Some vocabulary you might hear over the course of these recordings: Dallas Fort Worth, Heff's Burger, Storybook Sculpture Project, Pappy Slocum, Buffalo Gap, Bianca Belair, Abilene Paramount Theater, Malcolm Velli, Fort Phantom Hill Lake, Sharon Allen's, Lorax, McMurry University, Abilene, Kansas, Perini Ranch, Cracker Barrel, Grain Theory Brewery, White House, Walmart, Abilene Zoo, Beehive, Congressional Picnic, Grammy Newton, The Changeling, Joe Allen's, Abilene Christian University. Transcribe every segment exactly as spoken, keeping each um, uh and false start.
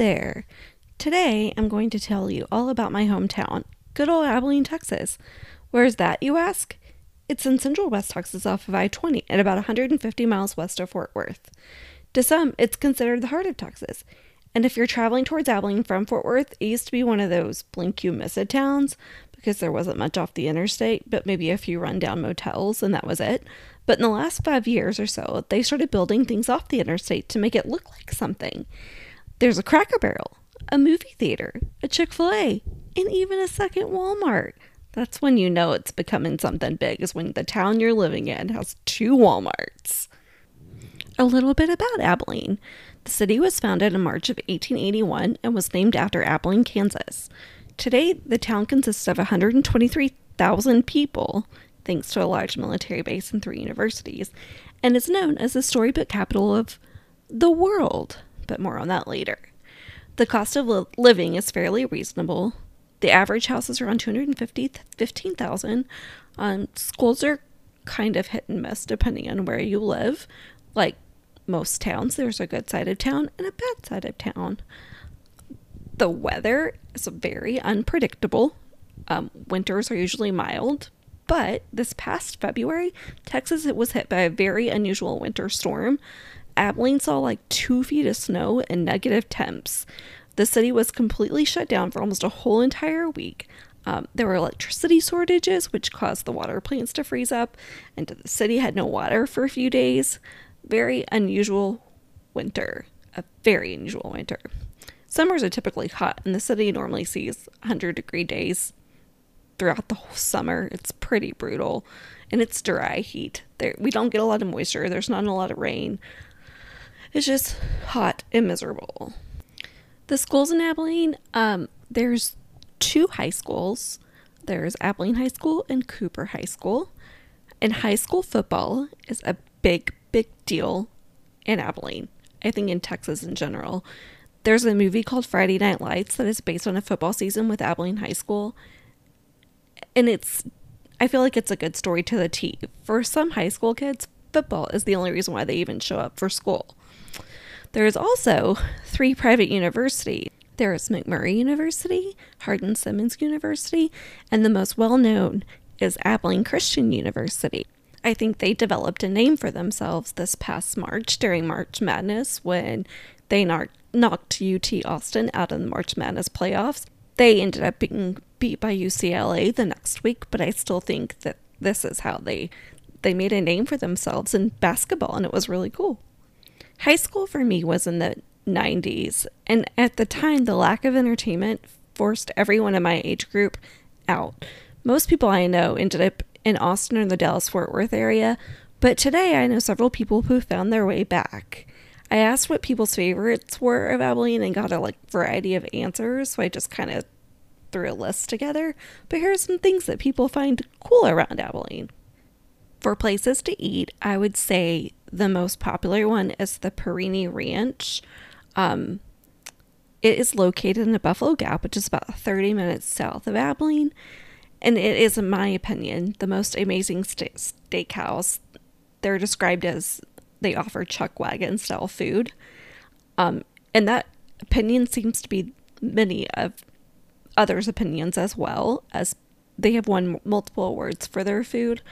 there. Today, I'm going to tell you all about my hometown, good old Abilene, Texas. Where's that, you ask? It's in central West Texas off of I twenty and about one hundred fifty miles west of Fort Worth. To some, it's considered the heart of Texas. And if you're traveling towards Abilene from Fort Worth, it used to be one of those blink-you-miss-it towns because there wasn't much off the interstate, but maybe a few run-down motels, and that was it. But in the last five years or so, they started building things off the interstate to make it look like something. There's a Cracker Barrel, a movie theater, a Chick-fil-A, and even a second Walmart. That's when you know it's becoming something big, is when the town you're living in has two Walmarts. A little bit about Abilene. The city was founded in March of eighteen eighty-one and was named after Abilene, Kansas. Today, the town consists of one hundred twenty-three thousand people, thanks to a large military base and three universities, and is known as the storybook capital of the world, but more on that later. The cost of li- living is fairly reasonable. The average house is around two hundred fifteen thousand dollars. Um, schools are kind of hit and miss depending on where you live. Like most towns, there's a good side of town and a bad side of town. The weather is very unpredictable. Um, winters are usually mild, but this past February, Texas it was hit by a very unusual winter storm. Abilene saw like two feet of snow and negative temps. The city was completely shut down for almost a whole entire week. Um, there were electricity shortages, which caused the water plants to freeze up, and the city had no water for a few days. Very unusual winter. A very unusual winter. Summers are typically hot, and the city normally sees one hundred degree days throughout the whole summer. It's pretty brutal, and it's dry heat. There, we don't get a lot of moisture. There's not a lot of rain. It's just hot and miserable. The schools in Abilene, um, there's two high schools. There's Abilene High School and Cooper High School. And high school football is a big, big deal in Abilene. I think in Texas in general. There's a movie called Friday Night Lights that is based on a football season with Abilene High School. And it's, I feel like it's a good story to the T. For some high school kids, football is the only reason why they even show up for school. There is also three private universities. There is McMurry University, Hardin-Simmons University, and the most well-known is Abilene Christian University. I think they developed a name for themselves this past March during March Madness when they knocked U T Austin out of the March Madness playoffs. They ended up being beat by U C L A the next week, but I still think that this is how they, they made a name for themselves in basketball, and it was really cool. High school for me was in the nineties, and at the time the lack of entertainment forced everyone in my age group out. Most people I know ended up in Austin or the Dallas Fort Worth area, but today I know several people who found their way back. I asked what people's favorites were of Abilene and got a like variety of answers, so I just kind of threw a list together, but here are some things that people find cool around Abilene. For places to eat, I would say the most popular one is the Perini Ranch. Um, it is located in the Buffalo Gap, which is about thirty minutes south of Abilene, and it is, in my opinion, the most amazing ste- steakhouse. They're described as they offer chuck wagon style food, um, and that opinion seems to be many of others' opinions as well, as they have won multiple awards for their food.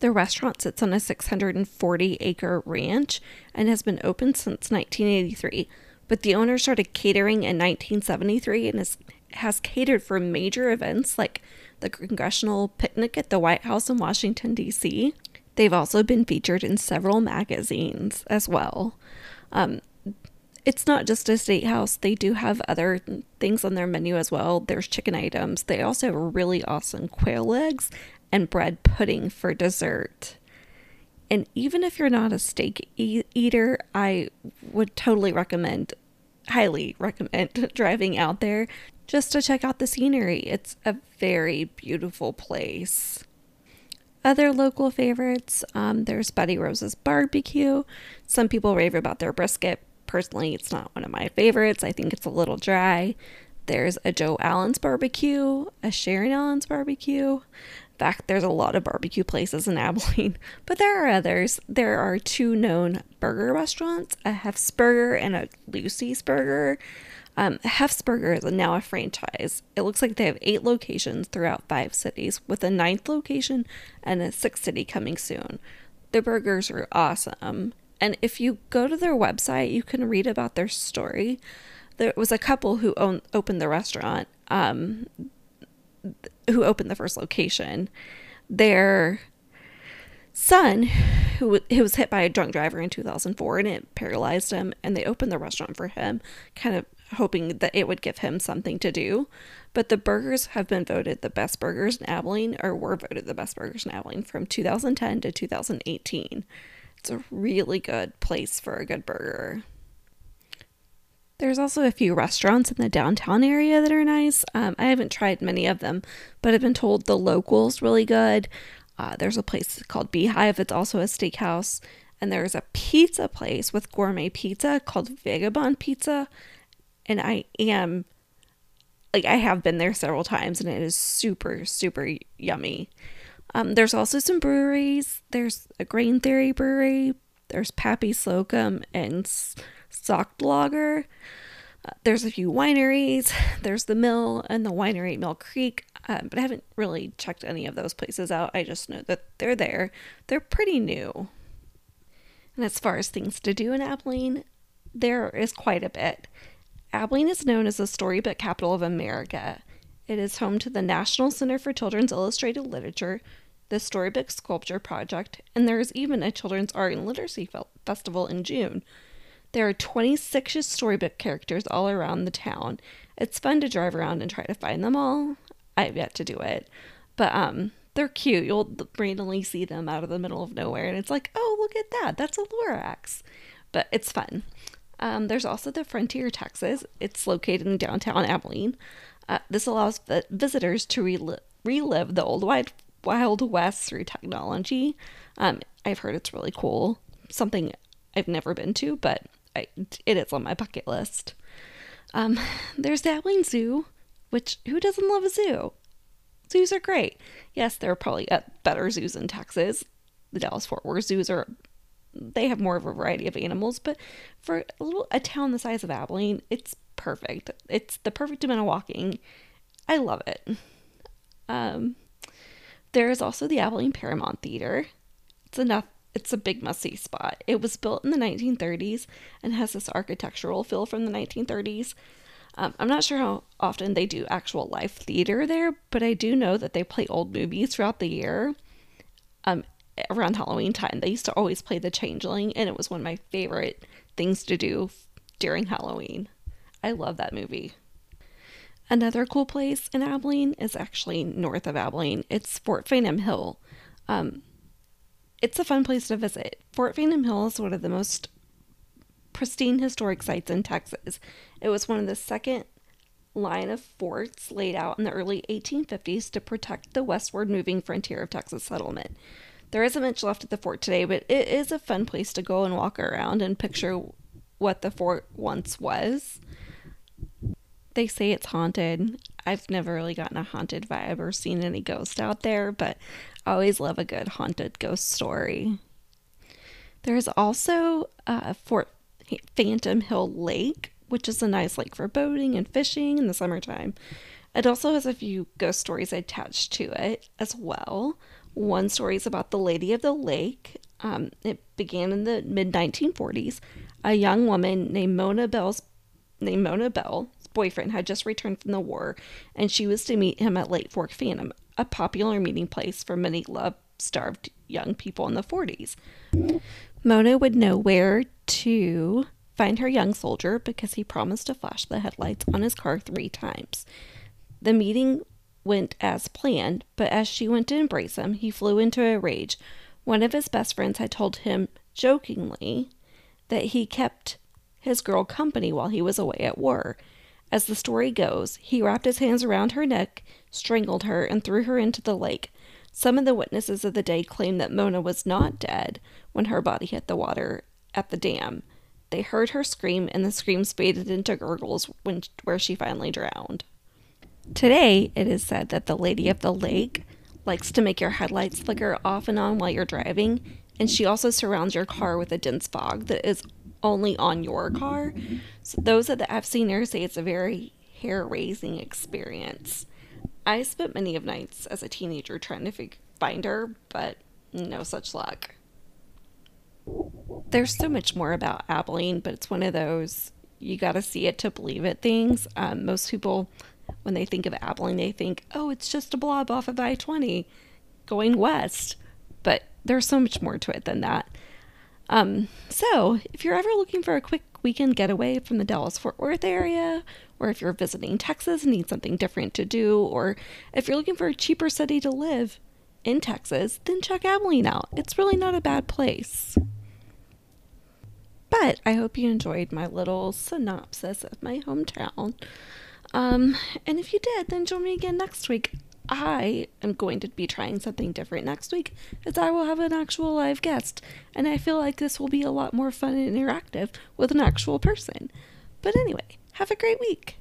The restaurant sits on a six hundred forty acre ranch and has been open since nineteen eighty-three, but the owner started catering in nineteen seventy-three and is, has catered for major events like the Congressional Picnic at the White House in Washington, D C They've also been featured in several magazines as well. Um, it's not just a steakhouse. They do have other things on their menu as well. There's chicken items. They also have really awesome quail legs and bread pudding for dessert. And even if you're not a steak e- eater, I would totally recommend, highly recommend driving out there just to check out the scenery. It's a very beautiful place. Other local favorites, um, there's Buddy Rose's barbecue. Some people rave about their brisket. Personally, it's not one of my favorites. I think it's a little dry. There's a Joe Allen's barbecue, a Sharon Allen's barbecue. In fact, there's a lot of barbecue places in Abilene, but there are others. There are two known burger restaurants, a Heff's Burger and a Lucy's Burger. Um, Heff's Burger is now a franchise. It looks like they have eight locations throughout five cities, with a ninth location and a sixth city coming soon. Their burgers are awesome. And if you go to their website, you can read about their story. There was a couple who owned, opened the restaurant, um, who opened the first location. Their son, who, who was hit by a drunk driver in two thousand four, and it paralyzed him, and they opened the restaurant for him, kind of hoping that it would give him something to do. But the burgers have been voted the best burgers in Abilene, or were voted the best burgers in Abilene from two thousand ten to two thousand eighteen. It's a really good place for a good burger. There's also a few restaurants in the downtown area that are nice. Um, I haven't tried many of them, but I've been told the local's really good. Uh, there's a place called Beehive. It's also a steakhouse. And there's a pizza place with gourmet pizza called Vagabond Pizza. And I am, like, I have been there several times, and it is super, super yummy. Um, there's also some breweries. There's a Grain Theory Brewery. There's Pappy Slocum and Socked Lager. Uh, there's a few wineries. There's the Mill and the winery at Mill Creek. Uh, but I haven't really checked any of those places out. I just know that they're there. They're pretty new. And as far as things to do in Abilene, there is quite a bit. Abilene is known as the Storybook Capital of America. It is home to the National Center for Children's Illustrated Literature, the Storybook Sculpture Project, and there is even a Children's Art and Literacy fe- Festival in June. There are twenty-six storybook characters all around the town. It's fun to drive around and try to find them all. I've yet to do it, but um, they're cute. You'll randomly see them out of the middle of nowhere, and it's like, oh, look at that. That's a Lorax, but it's fun. Um, there's also the Frontier Texas. It's located in downtown Abilene. Uh, this allows vi- visitors to rel- relive the old wide Wild West through technology. Um, I've heard it's really cool. Something I've never been to, but I, it is on my bucket list. Um, there's the Abilene Zoo, which, who doesn't love a zoo? Zoos are great. Yes, there are probably better zoos in Texas. The Dallas Fort Worth zoos are, they have more of a variety of animals, but for a little a town the size of Abilene, it's perfect. It's the perfect amount of walking. I love it. Um... There is also the Abilene Paramount Theater. It's enough. It's a big must-see spot. It was built in the nineteen thirties and has this architectural feel from the nineteen thirties. Um, I'm not sure how often they do actual live theater there, but I do know that they play old movies throughout the year. Um, around Halloween time, they used to always play The Changeling, and it was one of my favorite things to do during Halloween. I love that movie. Another cool place in Abilene is actually north of Abilene. It's Fort Phantom Hill. Um, it's a fun place to visit. Fort Phantom Hill is one of the most pristine historic sites in Texas. It was one of the second line of forts laid out in the early eighteen fifties to protect the westward moving frontier of Texas settlement. There isn't much left at the fort today, but it is a fun place to go and walk around and picture what the fort once was. They say it's haunted. I've never really gotten a haunted vibe or seen any ghosts out there, but I always love a good haunted ghost story. There's also uh, Fort Phantom Hill Lake, which is a nice lake for boating and fishing in the summertime. It also has a few ghost stories attached to it as well. One story is about the Lady of the Lake. Um, it began in the mid nineteen forties. A young woman named Mona Bell's named Mona Bell. boyfriend had just returned from the war, and she was to meet him at Lake Fork Phantom, a popular meeting place for many love-starved young people in the forties. Mona would know where to find her young soldier because he promised to flash the headlights on his car three times. The meeting went as planned, but as she went to embrace him, he flew into a rage. One of his best friends had told him, jokingly, that he kept his girl company while he was away at war. As the story goes, he wrapped his hands around her neck, strangled her, and threw her into the lake. Some of the witnesses of the day claimed that Mona was not dead when her body hit the water at the dam. They heard her scream, and the screams faded into gurgles when, where she finally drowned. Today, it is said that the Lady of the Lake likes to make your headlights flicker off and on while you're driving, and she also surrounds your car with a dense fog that is only on your car. So those that I've seen there say it's a very hair-raising experience. I spent many of nights as a teenager trying to fig- find her, but no such luck. There's so much more about Abilene, but it's one of those you got to see it to believe it things. Um, most people, when they think of Abilene, they think, oh, it's just a blob off of I twenty going west. But there's so much more to it than that. Um, so if you're ever looking for a quick weekend getaway from the Dallas Fort Worth area, or if you're visiting Texas and need something different to do, or if you're looking for a cheaper city to live in Texas, then check Abilene out. It's really not a bad place. But I hope you enjoyed my little synopsis of my hometown. Um, and if you did, then join me again next week. I am going to be trying something different next week, as I will have an actual live guest. And I feel like this will be a lot more fun and interactive with an actual person. But anyway, have a great week.